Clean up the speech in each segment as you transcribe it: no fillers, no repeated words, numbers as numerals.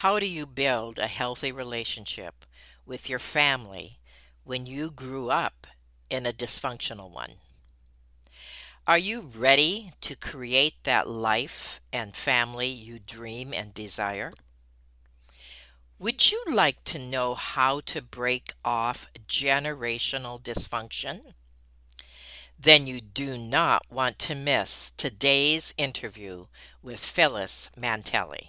How do you build a healthy relationship with your family when you grew up in a dysfunctional one? Are you ready to create that life and family you dream and desire? Would you like to know how to break off generational dysfunction? Then you do not want to miss today's interview with Phyllis Mantelli.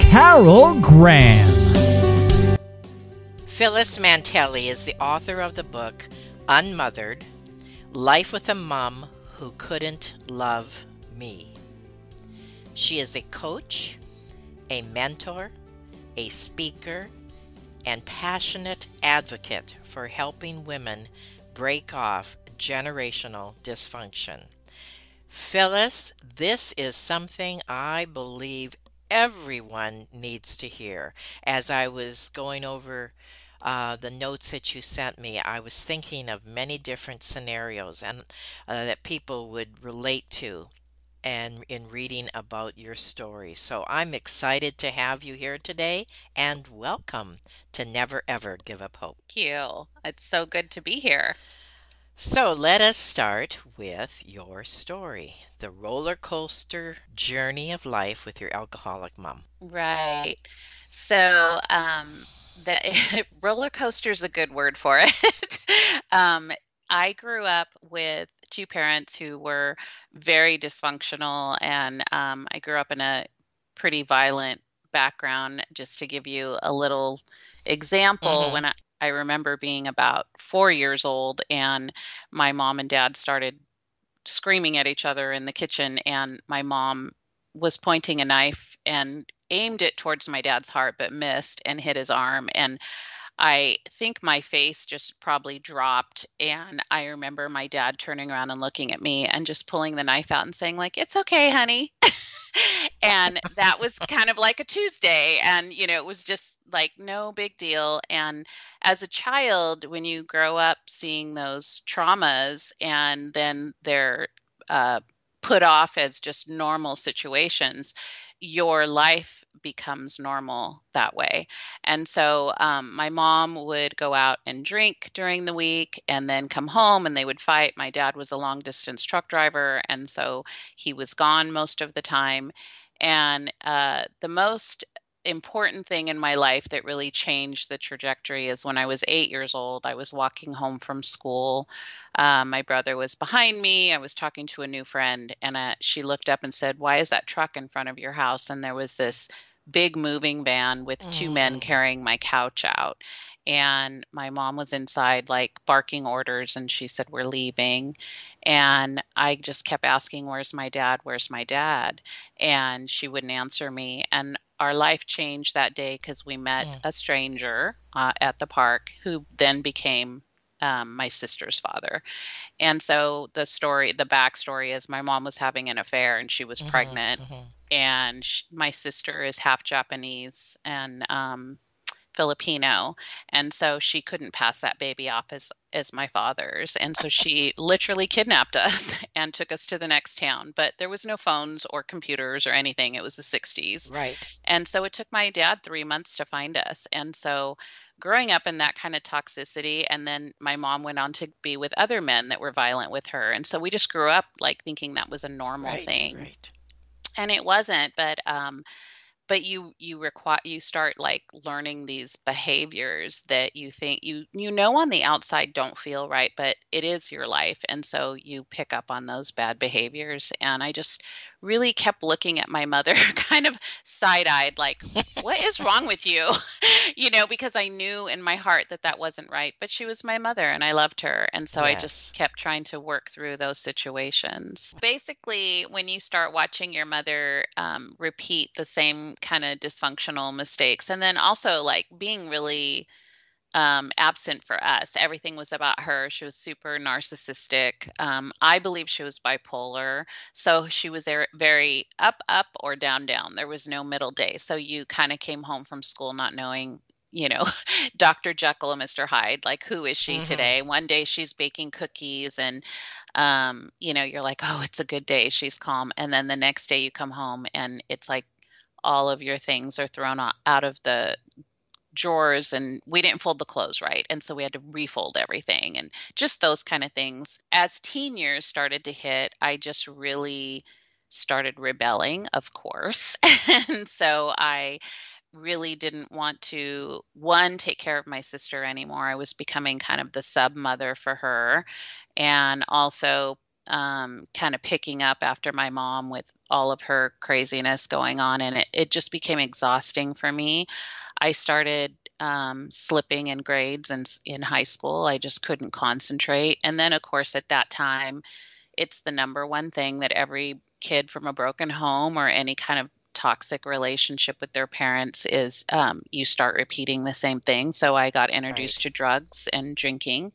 Carol Graham. Phyllis Mantelli is the author of the book, Unmothered, Life with a Mom Who Couldn't Love Me. She is a coach, a mentor, a speaker, and passionate advocate for helping women break off generational dysfunction. Phyllis, this is something I believe everyone needs to hear. As I was going over the notes that you sent me, I was thinking of many different scenarios and that people would relate to, and in reading about your story. So I'm excited to have you here today, and welcome to Never Ever Give Up Hope. Thank you. It's so good to be here. So let us start with your story, the roller coaster journey of life with your alcoholic mom. Right. So, the roller coaster is a good word for it. I grew up with two parents who were very dysfunctional, and I grew up in a pretty violent background. Just to give you a little example, when I remember being about 4 years old, and my mom and dad started screaming at each other in the kitchen, and my mom was pointing a knife and aimed it towards my dad's heart, but missed and hit his arm. And I think my face just probably dropped. And I remember my dad turning around and looking at me and just pulling the knife out and saying, like, "It's okay, honey." And that was kind of like a Tuesday. And, you know, it was just like no big deal. And as a child, when you grow up seeing those traumas and then they're put off as just normal situations, your life becomes normal that way. And so my mom would go out and drink during the week and then come home, and they would fight. My dad was a long distance truck driver, and so he was gone most of the time. And the most important thing in my life that really changed the trajectory is when I was 8 years old, I was walking home from school. My brother was behind me. I was talking to a new friend, and she looked up and said, "Why is that truck in front of your house?" And there was this big moving van with two men carrying my couch out. And my mom was inside, like, barking orders, and she said, "We're leaving." And I just kept asking, "Where's my dad? Where's my dad?" And she wouldn't answer me. And our life changed that day because we met a stranger at the park who then became my sister's father. And so the backstory is my mom was having an affair, and she was pregnant. And my sister is half Japanese and Filipino. And so she couldn't pass that baby off as my father's. And so she literally kidnapped us and took us to the next town. But there was no phones or computers or anything. It was the 60s. Right. And so it took my dad 3 months to find us. And so growing up in that kind of toxicity, and then my mom went on to be with other men that were violent with her. And so we just grew up like thinking that was a normal thing. Right. And it wasn't, but But you start like learning these behaviors that you think you know on the outside don't feel right, but it is your life. And so you pick up on those bad behaviors. And I just really kept looking at my mother kind of side-eyed, like, what is wrong with you? You know, because I knew in my heart that that wasn't right, but she was my mother and I loved her. And so yes. I just kept trying to work through those situations. Basically, when you start watching your mother repeat the same kind of dysfunctional mistakes, and then also like being really absent for us, everything was about her. She was super narcissistic. I believe she was bipolar. So she was very up, up, or down, down. There was no middle day. So you kind of came home from school not knowing, you know, Dr. Jekyll and Mr. Hyde, like, who is she mm-hmm. today? One day she's baking cookies and, you know, you're like, oh, it's a good day. She's calm. And then the next day you come home and it's like all of your things are thrown out of the drawers and we didn't fold the clothes right. And so we had to refold everything and just those kind of things. As teen years started to hit, I just really started rebelling, of course. And so I really didn't want to, one, take care of my sister anymore. I was becoming kind of the sub-mother for her, and also kind of picking up after my mom with all of her craziness going on. And it just became exhausting for me. I started slipping in grades and in high school. I just couldn't concentrate. And then, of course, at that time, it's the number one thing that every kid from a broken home or any kind of toxic relationship with their parents is you start repeating the same thing. So I got introduced to drugs and drinking.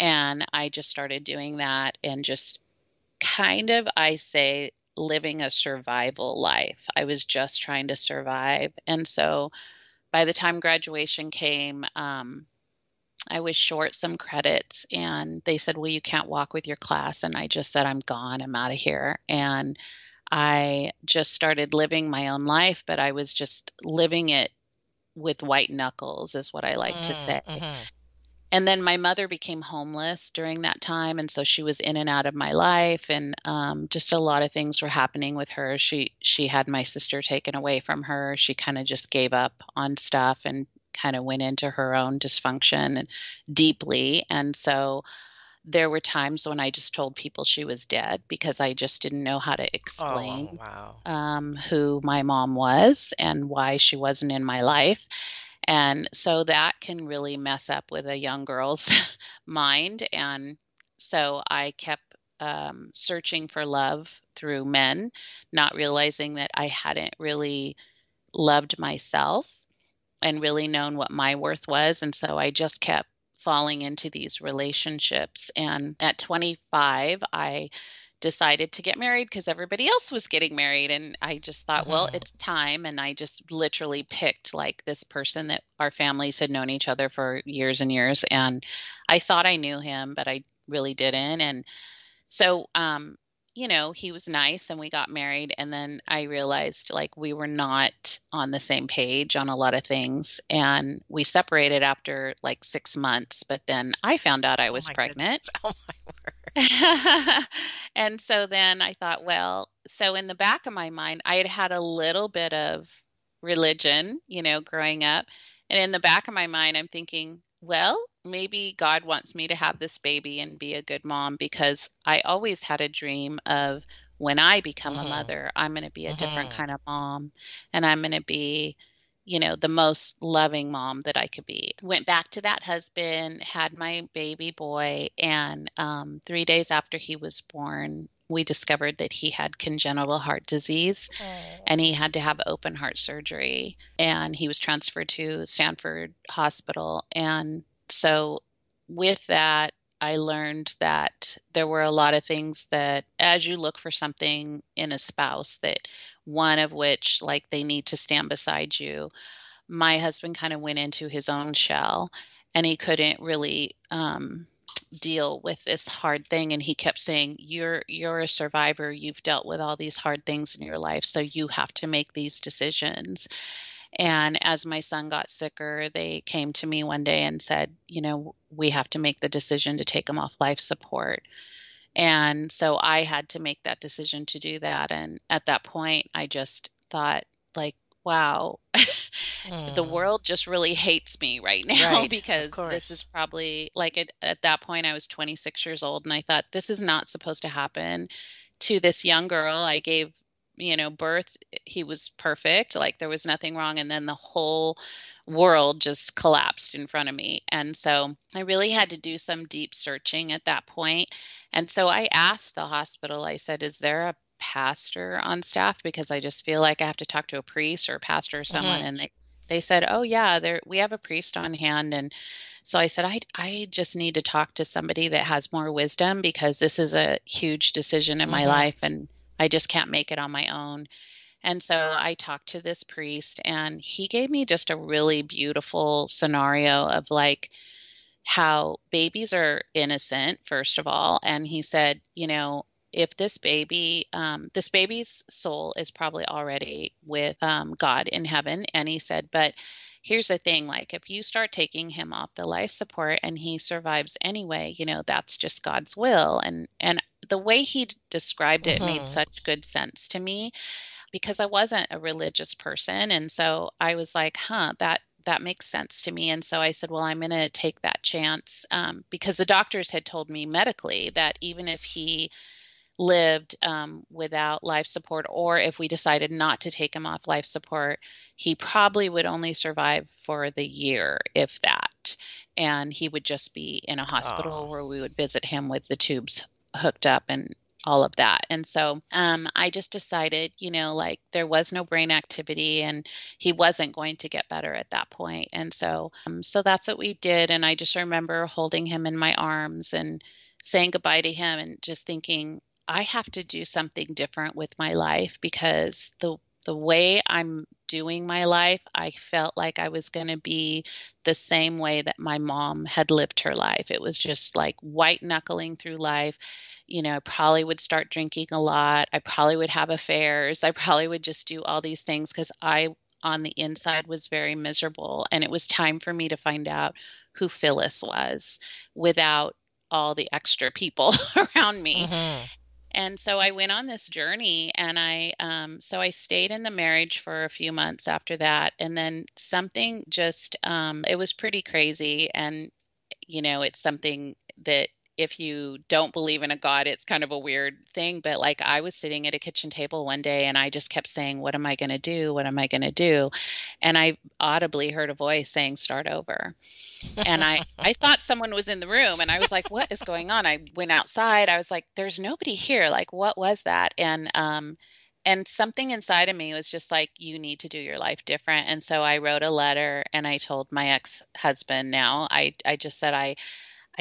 And I just started doing that and just kind of, I say, living a survival life. I was just trying to survive. And so by the time graduation came, I was short some credits and they said, well, you can't walk with your class. And I just said, I'm gone. I'm out of here. And I just started living my own life, but I was just living it with white knuckles is what I like to say. Mm-hmm. And then my mother became homeless during that time. And so she was in and out of my life. And just a lot of things were happening with her. She had my sister taken away from her. She kind of just gave up on stuff and kind of went into her own dysfunction and deeply. And so there were times when I just told people she was dead because I just didn't know how to explain who my mom was and why she wasn't in my life. And so that can really mess up with a young girl's mind. And so I kept searching for love through men, not realizing that I hadn't really loved myself and really known what my worth was. And so I just kept falling into these relationships. And at 25, I decided to get married because everybody else was getting married. And I just thought, well, it's time. And I just literally picked like this person that our families had known each other for years and years. And I thought I knew him, but I really didn't. And so, you know, he was nice and we got married. And then I realized like we were not on the same page on a lot of things. And we separated after like 6 months, but then I found out I was pregnant. Oh my word. And so then I thought, well, so in the back of my mind, I had had a little bit of religion, you know, growing up. And in the back of my mind, I'm thinking, well, maybe God wants me to have this baby and be a good mom, because I always had a dream of when I become a mother, I'm going to be a different kind of mom, and I'm going to be, you know, the most loving mom that I could be. Went back to that husband, had my baby boy, and 3 days after he was born, we discovered that he had congenital heart disease and he had to have open heart surgery, and he was transferred to Stanford Hospital. And so with that, I learned that there were a lot of things that as you look for something in a spouse, that one of which, like, they need to stand beside you. My husband kind of went into his own shell and he couldn't really deal with this hard thing. And he kept saying, you're a survivor. You've dealt with all these hard things in your life, so you have to make these decisions. And as my son got sicker, they came to me one day and said, you know, we have to make the decision to take him off life support. And so I had to make that decision to do that. And at that point, I just thought, like, wow, the world just really hates me right now, right, because this is probably like at that point I was 26 years old and I thought this is not supposed to happen to this young girl. I gave, birth. He was perfect. Like there was nothing wrong. And then the whole world just collapsed in front of me. And so I really had to do some deep searching at that point. And so I asked the hospital, I said, is there a pastor on staff? Because I just feel like I have to talk to a priest or a pastor or someone. Mm-hmm. And they said, oh yeah, we have a priest on hand. And so I said, I just need to talk to somebody that has more wisdom because this is a huge decision in mm-hmm. my life and I just can't make it on my own. And so I talked to this priest and he gave me just a really beautiful scenario of like how babies are innocent, first of all. And he said, if this baby's soul is probably already with God in heaven. And he said, but here's the thing, like if you start taking him off the life support and he survives anyway, that's just God's will. And the way he described it mm-hmm. made such good sense to me because I wasn't a religious person. And so I was like, that makes sense to me. And so I said, well, I'm going to take that chance because the doctors had told me medically that even if he lived without life support, or if we decided not to take him off life support, he probably would only survive for the year, if that. And he would just be in a hospital where we would visit him with the tubes hooked up and all of that. And so I just decided, like there was no brain activity and he wasn't going to get better at that point. And so, so that's what we did. And I just remember holding him in my arms and saying goodbye to him and just thinking, I have to do something different with my life because the way I'm doing my life, I felt like I was going to be the same way that my mom had lived her life. It was just like white knuckling through life. I probably would start drinking a lot. I probably would have affairs. I probably would just do all these things because I, on the inside, was very miserable. And it was time for me to find out who Phyllis was without all the extra people around me. Mm-hmm. And so I went on this journey and I stayed in the marriage for a few months after that. And then something just, it was pretty crazy. And, it's something that if you don't believe in a God, it's kind of a weird thing. But like I was sitting at a kitchen table one day and I just kept saying, what am I going to do? What am I going to do? And I audibly heard a voice saying, start over. And I thought someone was in the room and I was like, what is going on? I went outside. I was like, there's nobody here. Like, what was that? And something inside of me was just like, you need to do your life different. And so I wrote a letter and I told my ex-husband now, I just said, I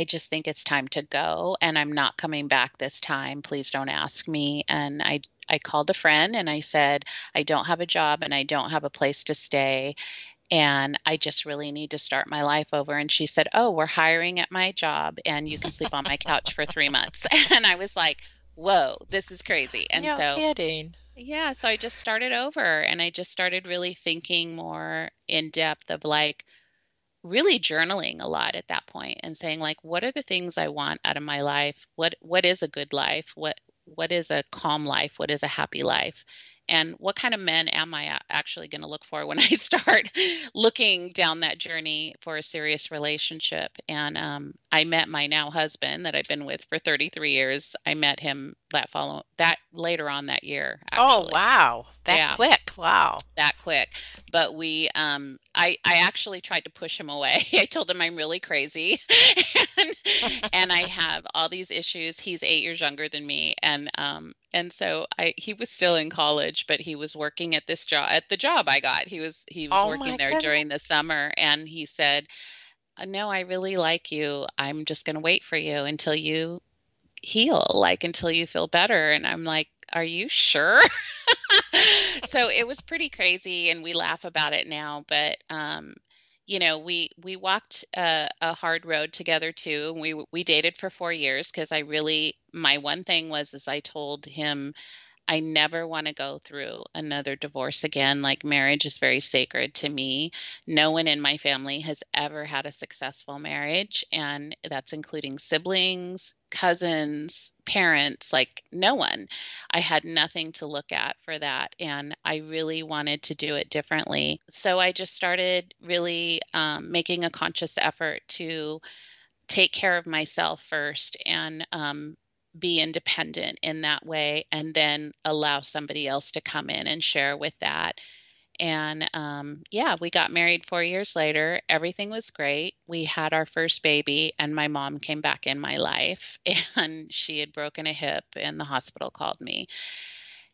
just think it's time to go and I'm not coming back this time. Please don't ask me. And I called a friend and I said, I don't have a job and I don't have a place to stay. And I just really need to start my life over. And she said, oh, we're hiring at my job and you can sleep on my couch for 3 months. And I was like, whoa, this is crazy. And no kidding. Yeah. So I just started over and I just started really thinking more in depth of like really journaling a lot at that point and saying like, what are the things I want out of my life? What is a good life? What is a calm life? What is a happy life? And what kind of men am I actually going to look for when I start looking down that journey for a serious relationship? And I met my now husband that I've been with for 33 years. I met him later on that year. Actually. Oh, wow. That quick. Wow. That quick. But we, I actually tried to push him away. I told him I'm really crazy and I have all these issues. He's 8 years younger than me. And so he was still in college, but he was working at this job, at the job I got. He was working there during the summer. And he said, no, I really like you. I'm just going to wait for you until you heal, like until you feel better. And I'm like, are you sure? So it was pretty crazy. And we laugh about it now, but, we walked a hard road together too. We dated for 4 years because my one thing was I told him I never want to go through another divorce again. Like marriage is very sacred to me. No one in my family has ever had a successful marriage, and that's including siblings, cousins, parents, like no one. I had nothing to look at for that. And I really wanted to do it differently. So I just started really making a conscious effort to take care of myself first and be independent in that way, and then allow somebody else to come in and share with that. And we got married 4 years later. Everything was great. We had our first baby, and my mom came back in my life, and she had broken a hip, and the hospital called me.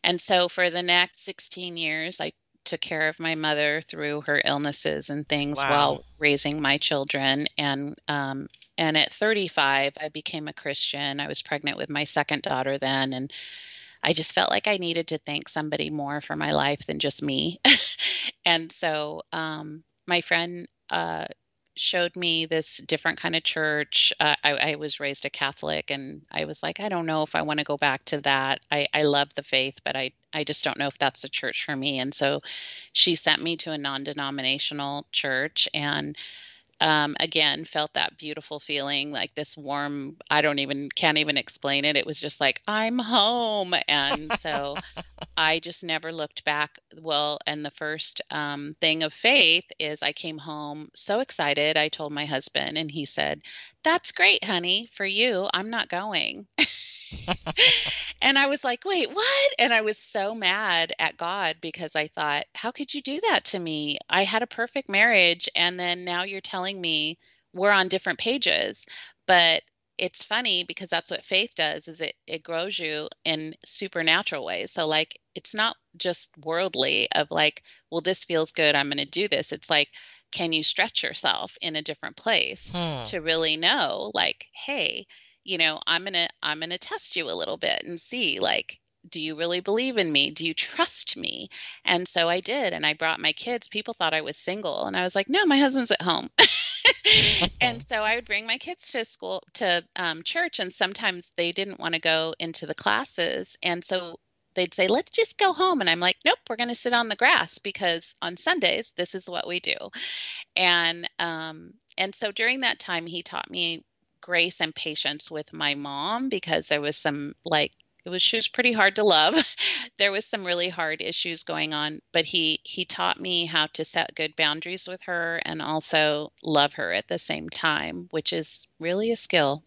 And so for the next 16 years, I took care of my mother through her illnesses and things while raising my children. And at 35, I became a Christian. I was pregnant with my second daughter then, and I just felt like I needed to thank somebody more for my life than just me. And so my friend showed me this different kind of church. I was raised a Catholic, and I was like, I don't know if I want to go back to that. I love the faith, but I just don't know if that's the church for me. And so she sent me to a non-denominational church, and again, felt that beautiful feeling, like this warm, can't even explain it. It was just like, I'm home. And so I just never looked back. Well, and the first thing of faith is I came home so excited. I told my husband, and he said, "That's great, honey, for you. I'm not going." And I was like, wait, what? And I was so mad at God, because I thought, how could you do that to me? I had a perfect marriage, and then now you're telling me we're on different pages. But it's funny, because that's what faith does, is it grows you in supernatural ways. So like, it's not just worldly of like, well, this feels good, I'm going to do this. It's like, can you stretch yourself in a different place to really know, like, hey, you know, I'm going to test you a little bit and see, like, do you really believe in me? Do you trust me? And so I did. And I brought my kids. People thought I was single, and I was like, no, my husband's at home. And so I would bring my kids to school, to church. And sometimes they didn't want to go into the classes. And so they'd say, let's just go home. And I'm like, nope, we're going to sit on the grass, because on Sundays, this is what we do. And so during that time, he taught me grace and patience with my mom, because there was some, like, she was pretty hard to love. There was some really hard issues going on, but he taught me how to set good boundaries with her and also love her at the same time, which is really a skill.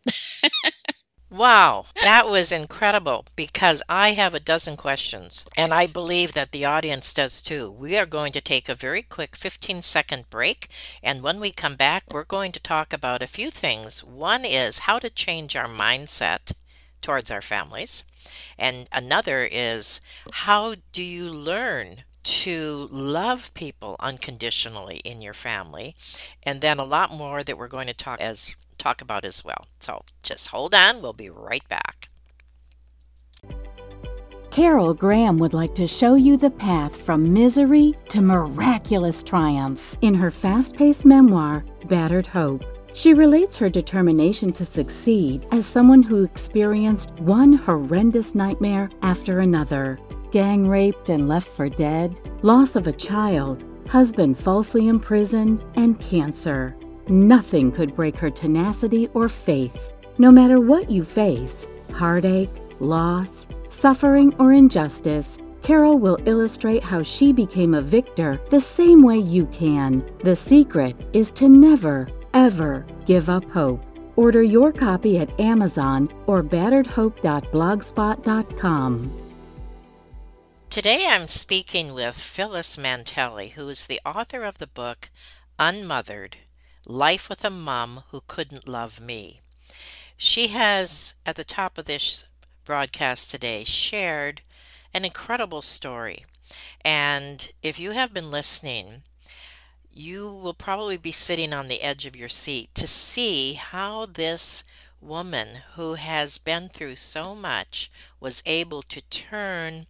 Wow, that was incredible, because I have a dozen questions, and I believe that the audience does too. We are going to take a very quick 15-second break, and when we come back, we're going to talk about a few things. One is how to change our mindset towards our families, and another is how do you learn to love people unconditionally in your family, and then a lot more that we're going to talk about as well. So just hold on. We'll be right back. Carol Graham would like to show you the path from misery to miraculous triumph in her fast-paced memoir, Battered Hope. She relates her determination to succeed as someone who experienced one horrendous nightmare after another. Gang raped and left for dead, loss of a child, husband falsely imprisoned, and cancer. Nothing could break her tenacity or faith. No matter what you face, heartache, loss, suffering, or injustice, Carol will illustrate how she became a victor the same way you can. The secret is to never, ever give up hope. Order your copy at Amazon or batteredhope.blogspot.com. Today I'm speaking with Phyllis Mantelli, who is the author of the book Unmothered: Life with a Mom Who Couldn't Love Me. She has, at the top of this broadcast today, shared an incredible story. And if you have been listening, you will probably be sitting on the edge of your seat to see how this woman who has been through so much was able to turn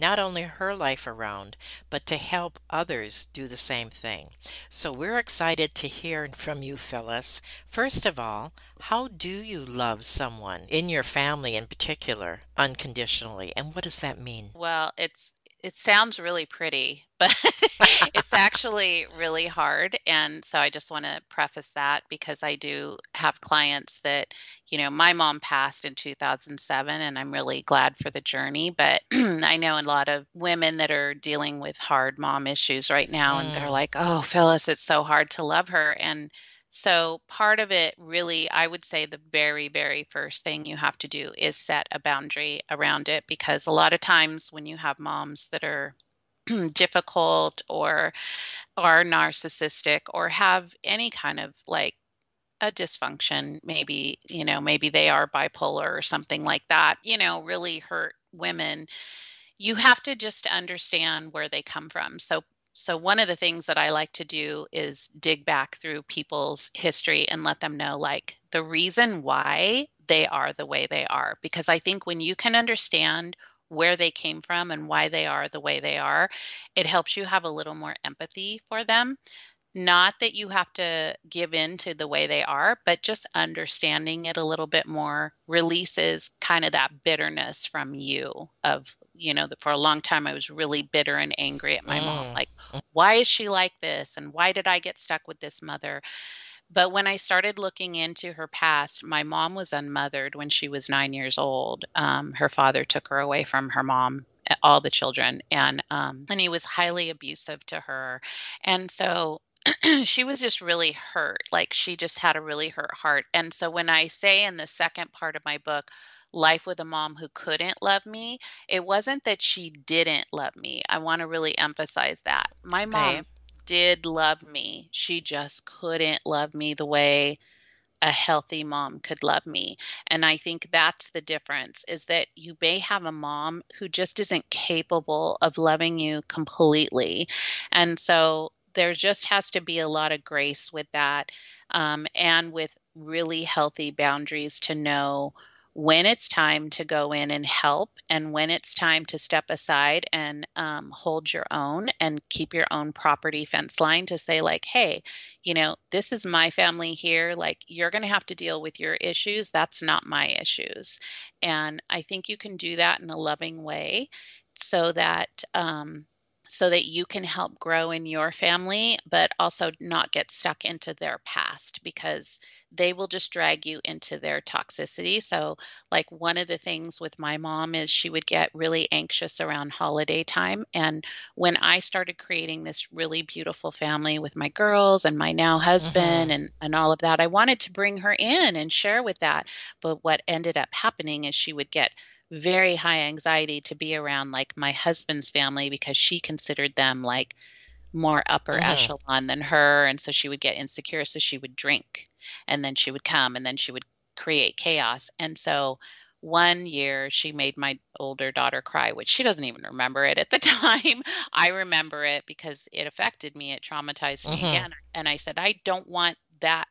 not only her life around, but to help others do the same thing. So we're excited to hear from you, Phyllis. First of all, how do you love someone in your family in particular unconditionally? And what does that mean? Well, it's it sounds really pretty, but it's actually really hard. And so I just want to preface that, because I do have clients that, you know, my mom passed in 2007, and I'm really glad for the journey. But I know a lot of women that are dealing with hard mom issues right now, and they're like, oh, Phyllis, it's so hard to love her. And so part of it, really, I would say the very, very first thing you have to do is set a boundary around it, because a lot of times when you have moms that are difficult or are narcissistic or have any kind of like a dysfunction, maybe, you know, maybe they are bipolar or something like that, you know, really hurt women, you have to just understand where they come from. So one of the things that I like to do is dig back through people's history and let them know, like, the reason why they are the way they are. Because I think when you can understand where they came from and why they are the way they are, it helps you have a little more empathy for them. Not that you have to give in to the way they are, but just understanding it a little bit more releases kind of that bitterness from you of, you know, that for a long time I was really bitter and angry at my mom. Like, why is she like this? And why did I get stuck with this mother? But when I started looking into her past, my mom was unmothered when she was 9 years old. Her father took her away from her mom, all the children, and he was highly abusive to her. And so she was just really hurt. Like, she just had a really hurt heart. And so when I say in the second part of my book, Life with a Mom Who Couldn't Love Me, it wasn't that she didn't love me. I want to really emphasize that. My mom did love me. She just couldn't love me the way a healthy mom could love me. And I think that's the difference, is that you may have a mom who just isn't capable of loving you completely. And so there just has to be a lot of grace with that, and with really healthy boundaries to know when it's time to go in and help and when it's time to step aside and hold your own and keep your own property fence line to say, like, hey, you know, this is my family here. Like, you're going to have to deal with your issues. That's not my issues. And I think you can do that in a loving way so that you can help grow in your family, but also not get stuck into their past, because they will just drag you into their toxicity. So, like, one of the things with my mom is she would get really anxious around holiday time. And when I started creating this really beautiful family with my girls and my now husband and all of that, I wanted to bring her in and share with that. But what ended up happening is she would get very high anxiety to be around, like, my husband's family, because she considered them like more upper echelon than her. And so she would get insecure. So she would drink, and then she would come, and then she would create chaos. And so one year she made my older daughter cry, which she doesn't even remember it at the time. I remember it because it affected me. It traumatized me again. And I said, I don't want that.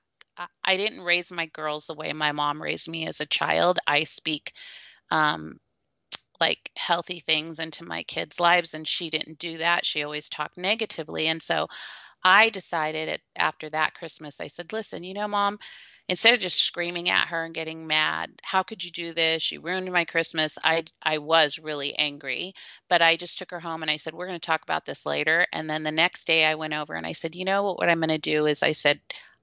I didn't raise my girls the way my mom raised me as a child. I speak like healthy things into my kids' lives, and she didn't do that. She always talked negatively. And so I decided after that Christmas, I said, listen, you know, Mom, instead of just screaming at her and getting mad, how could you do this? You ruined my Christmas. I was really angry, but I just took her home and I said, we're going to talk about this later. And then the next day I went over and I said, you know what I'm going to do is I said,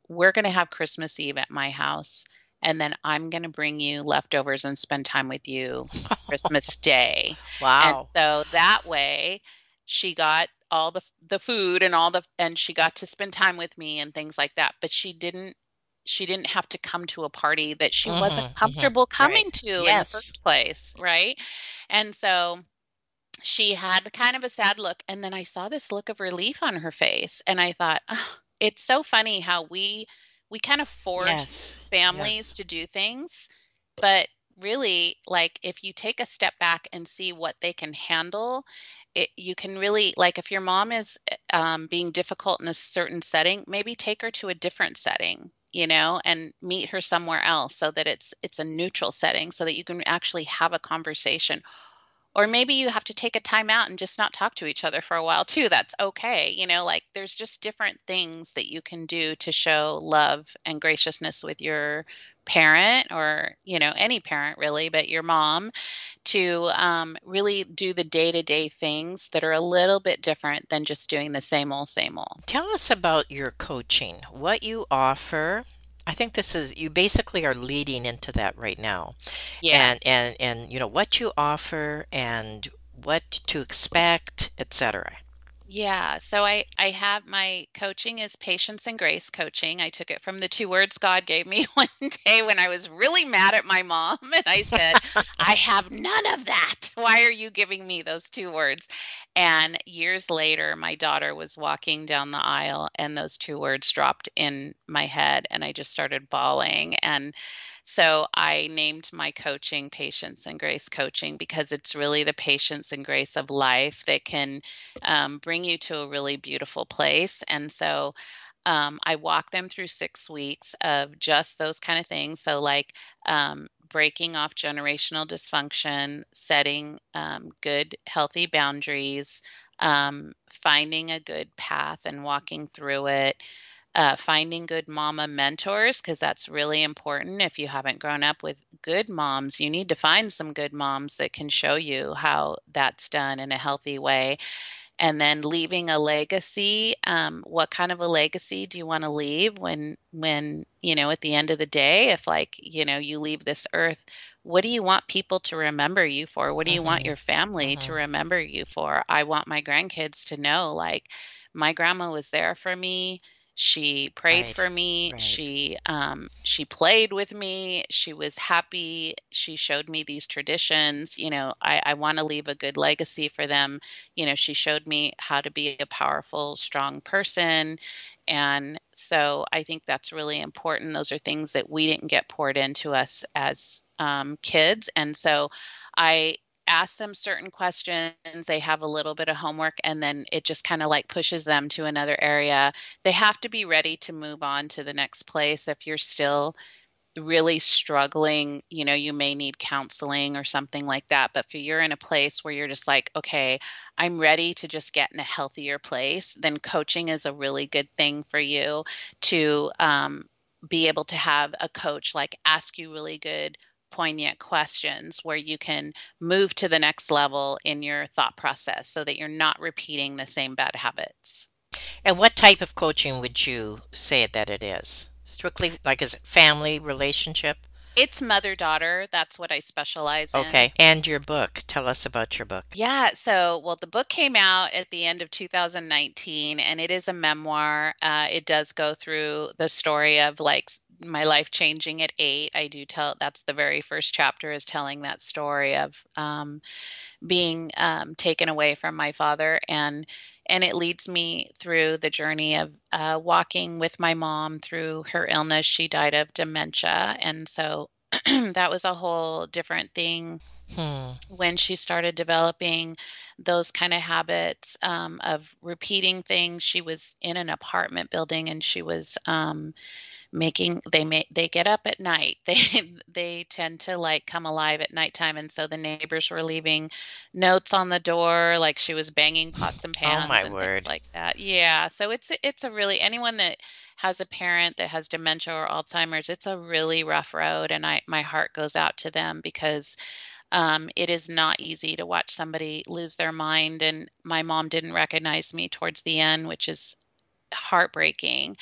we're going to have Christmas Eve at my house. And then I'm going to bring you leftovers and spend time with you Christmas Day. Wow. And so that way she got all the food and and she got to spend time with me and things like that. But she didn't have to come to a party that she wasn't comfortable coming to in the first place. Right. And so she had kind of a sad look. And then I saw this look of relief on her face. And I thought, oh, it's so funny how we kind of force families to do things, but really, like, if you take a step back and see what they can handle, you can really, like, if your mom is being difficult in a certain setting, maybe take her to a different setting, you know, and meet her somewhere else so that it's a neutral setting so that you can actually have a conversation. Or maybe you have to take a time out and just not talk to each other for a while too. That's okay. You know, like, there's just different things that you can do to show love and graciousness with your parent, or, you know, any parent really, but your mom, to really do the day-to-day things that are a little bit different than just doing the same old, same old. Tell us about your coaching, what you offer. I think this is, you basically are leading into that right now. Yes. And you know, what you offer and what to expect, etc. Yeah. So I have my coaching is Patience and Grace Coaching. I took it from the two words God gave me one day when I was really mad at my mom. And I said, I have none of that. Why are you giving me those two words? And years later, my daughter was walking down the aisle and those two words dropped in my head and I just started bawling. And so I named my coaching Patience and Grace Coaching because it's really the patience and grace of life that can bring you to a really beautiful place. And so I walk them through 6 weeks of just those kind of things. So like breaking off generational dysfunction, setting good, healthy boundaries, finding a good path and walking through it. Finding good mama mentors, because that's really important. If you haven't grown up with good moms, you need to find some good moms that can show you how that's done in a healthy way. And then leaving a legacy. What kind of a legacy do you want to leave when, you know, at the end of the day, if like, you know, you leave this earth, what do you want people to remember you for? What do you want your family to remember you for? I want my grandkids to know, like, my grandma was there for me. She prayed for me. Right. She played with me. She was happy. She showed me these traditions. You know, I want to leave a good legacy for them. You know, she showed me how to be a powerful, strong person. And so I think that's really important. Those are things that we didn't get poured into us as kids. And so I ask them certain questions, they have a little bit of homework, and then it just kind of like pushes them to another area. They have to be ready to move on to the next place. If you're still really struggling, you know, you may need counseling or something like that. But if you're in a place where you're just like, okay, I'm ready to just get in a healthier place, then coaching is a really good thing for you to be able to have a coach like ask you really good poignant questions where you can move to the next level in your thought process so that you're not repeating the same bad habits. And what type of coaching would you say that it is? Strictly, like, is it family, relationship? It's mother-daughter. That's what I specialize in. Okay. And your book. Tell us about your book. Yeah. So, well, the book came out at the end of 2019, and it is a memoir. It does go through the story of, like, my life changing at 8. I do tell, that's the very first chapter is telling that story of being taken away from my father. And it leads me through the journey of walking with my mom through her illness. She died of dementia. And so that was a whole different thing when she started developing those kind of habits of repeating things. She was in an apartment building and she was they get up at night. They tend to like come alive at nighttime. And so the neighbors were leaving notes on the door. Like she was banging pots and pans things like that. Yeah. So it's a really, anyone that has a parent that has dementia or Alzheimer's, it's a really rough road. And my heart goes out to them because it is not easy to watch somebody lose their mind. And my mom didn't recognize me towards the end, which is heartbreaking.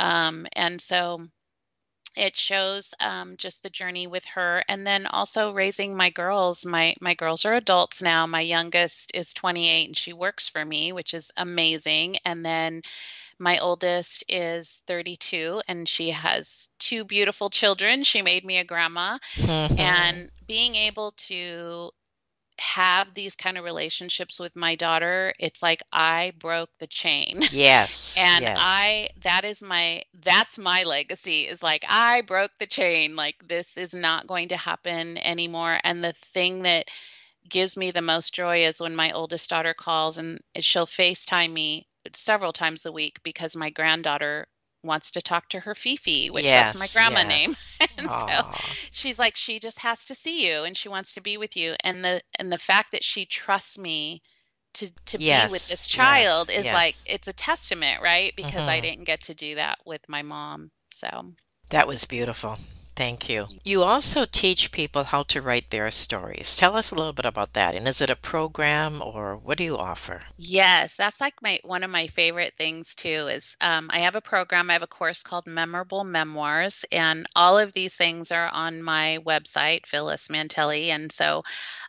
And so it shows just the journey with her, and then also raising my girls. My girls are adults now. My youngest is 28, and she works for me, which is amazing. And then my oldest is 32, and she has two beautiful children. She made me a grandma, and being able to have these kind of relationships with my daughter, it's like I broke the chain. Yes. And yes. That's my legacy, is like I broke the chain. Like this is not going to happen anymore. And the thing that gives me the most joy is when my oldest daughter calls, and she'll FaceTime me several times a week because my granddaughter wants to talk to her Fifi, which that's my grandma name. And so she's like, she just has to see you and she wants to be with you. And the fact that she trusts me to be with this child is like, it's a testament, right? Because I didn't get to do that with my mom. So that was beautiful. Thank you. You also teach people how to write their stories. Tell us a little bit about that. And is it a program or what do you offer? Yes, that's like one of my favorite things too is I have a program. I have a course called Memorable Memoirs, and all of these things are on my website, Phyllis Mantelli. And so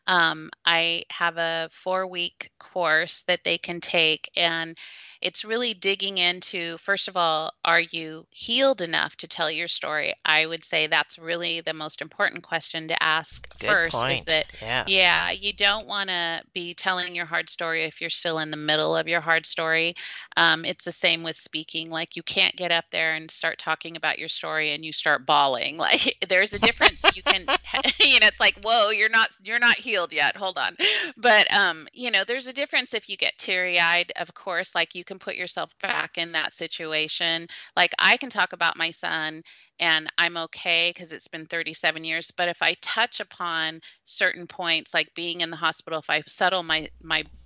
I have a 4-week course that they can take, and it's really digging into, first of all, are you healed enough to tell your story? I would say that's really the most important question to ask first. Is that, yes. Yeah, you don't want to be telling your hard story if you're still in the middle of your hard story. It's the same with speaking. Like, you can't get up there and start talking about your story and you start bawling. Like, there's a difference. You can, you know, it's like, whoa, you're not healed yet. Hold on. But, you know, there's a difference if you get teary-eyed, of course, like you can put yourself back in that situation. Like, I can talk about my son and I'm okay because it's been 37 years. But if I touch upon certain points, like being in the hospital, if I settle, my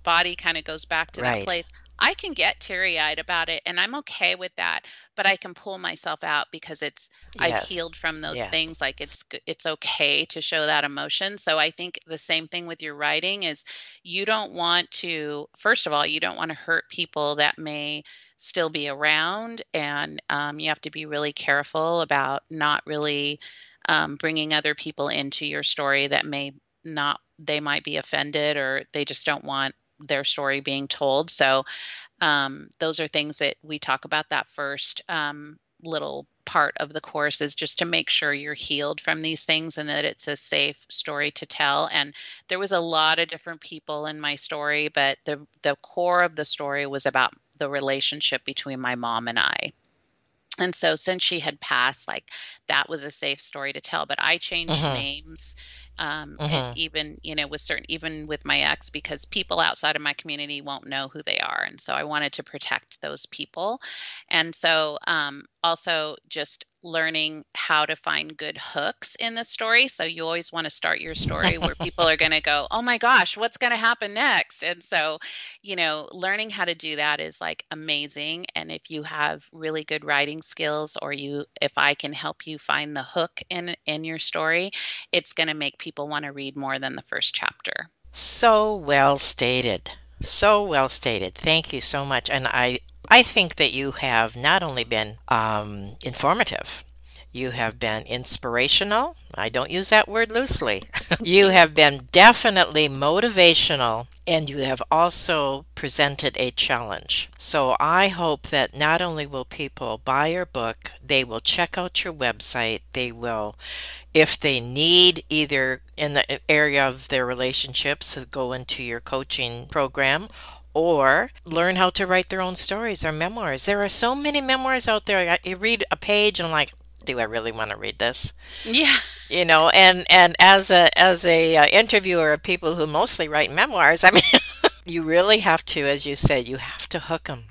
body kind of goes back to that place. I can get teary-eyed about it and I'm okay with that, but I can pull myself out because it's, yes. I've healed from those things. Like, it's okay to show that emotion. So I think the same thing with your writing is you don't want to, first of all, you don't want to hurt people that may still be around, and you have to be really careful about not really bringing other people into your story that may not, they might be offended or they just don't want their story being told. So those are things that we talk about. That first little part of the course is just to make sure you're healed from these things and that it's a safe story to tell. And there was a lot of different people in my story, but the core of the story was about the relationship between my mom and I. And so since she had passed, like, that was a safe story to tell, but I changed names. And even, you know, with certain, even with my ex, because people outside of my community won't know who they are. And so I wanted to protect those people. And so, also just learning how to find good hooks in the story. So you always want to start your story where people are going to go, oh my gosh, what's going to happen next? And so, you know, learning how to do that is like amazing. And if you have really good writing skills, or if I can help you find the hook in your story, it's going to make people want to read more than the first chapter. So well stated. So well stated. Thank you so much. And I think that you have not only been informative, you have been inspirational. I don't use that word loosely. You have been definitely motivational, and you have also presented a challenge. So I hope that not only will people buy your book, they will check out your website, they will, if they need, either in the area of their relationships, go into your coaching program, or learn how to write their own stories or memoirs. There are so many memoirs out there. You read a page and I'm like, do I really want to read this? Yeah. You know, and as a interviewer of people who mostly write memoirs, I mean, you really have to, as you said, you have to hook them.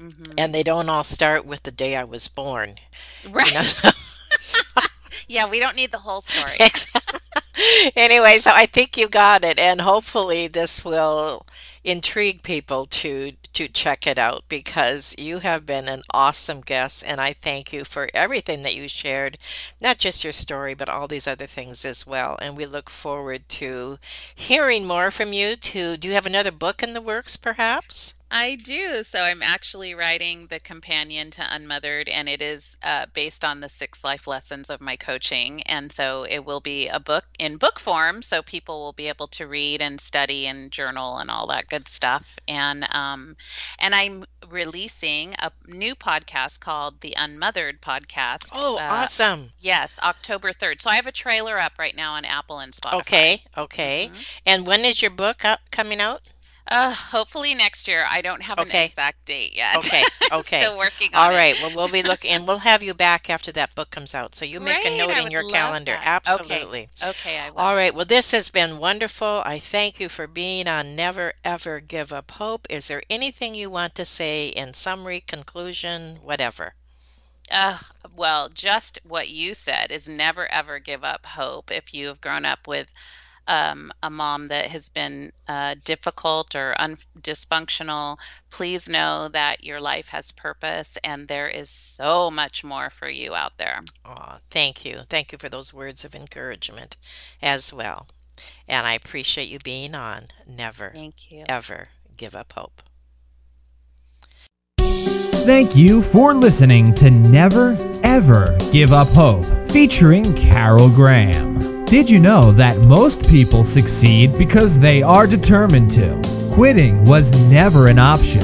Mm-hmm. And they don't all start with the day I was born. Right. You know? Yeah, we don't need the whole story. Exactly. Anyway, so I think you got it, and hopefully this will intrigue people to check it out, because you have been an awesome guest, and I thank you for everything that you shared, not just your story, but all these other things as well. And we look forward to hearing more from you. Do you have another book in the works, perhaps? I do. So I'm actually writing the companion to Unmothered, and it is based on the 6 life lessons of my coaching. And so it will be a book in book form, so people will be able to read and study and journal and all that good stuff. And I'm releasing a new podcast called The Unmothered Podcast. Oh, awesome. Yes, October 3rd. So I have a trailer up right now on Apple and Spotify. Okay. Mm-hmm. And when is your book coming out? Hopefully next year. I don't have an exact date yet. Okay. Still working on it. All right. Well, we'll be looking, and we'll have you back after that book comes out. So you make a note in your calendar. That. Absolutely. Okay, I will. All right. Well, this has been wonderful. I thank you for being on Never Ever Give Up Hope. Is there anything you want to say in summary, conclusion, whatever? Well, just what you said is never, ever give up hope. If you have grown up with a mom that has been difficult or dysfunctional, please know that your life has purpose and there is so much more for you out there. Oh, thank you. Thank you for those words of encouragement as well. And I appreciate you being on Never Ever Give Up Hope. Thank you for listening to Never Ever Give Up Hope, featuring Carol Graham. Did you know that most people succeed because they are determined to? Quitting was never an option.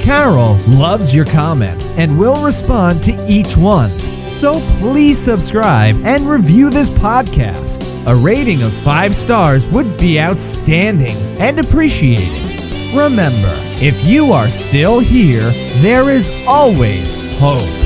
Carol loves your comments and will respond to each one. So please subscribe and review this podcast. A rating of 5 stars would be outstanding and appreciated. Remember, if you are still here, there is always hope.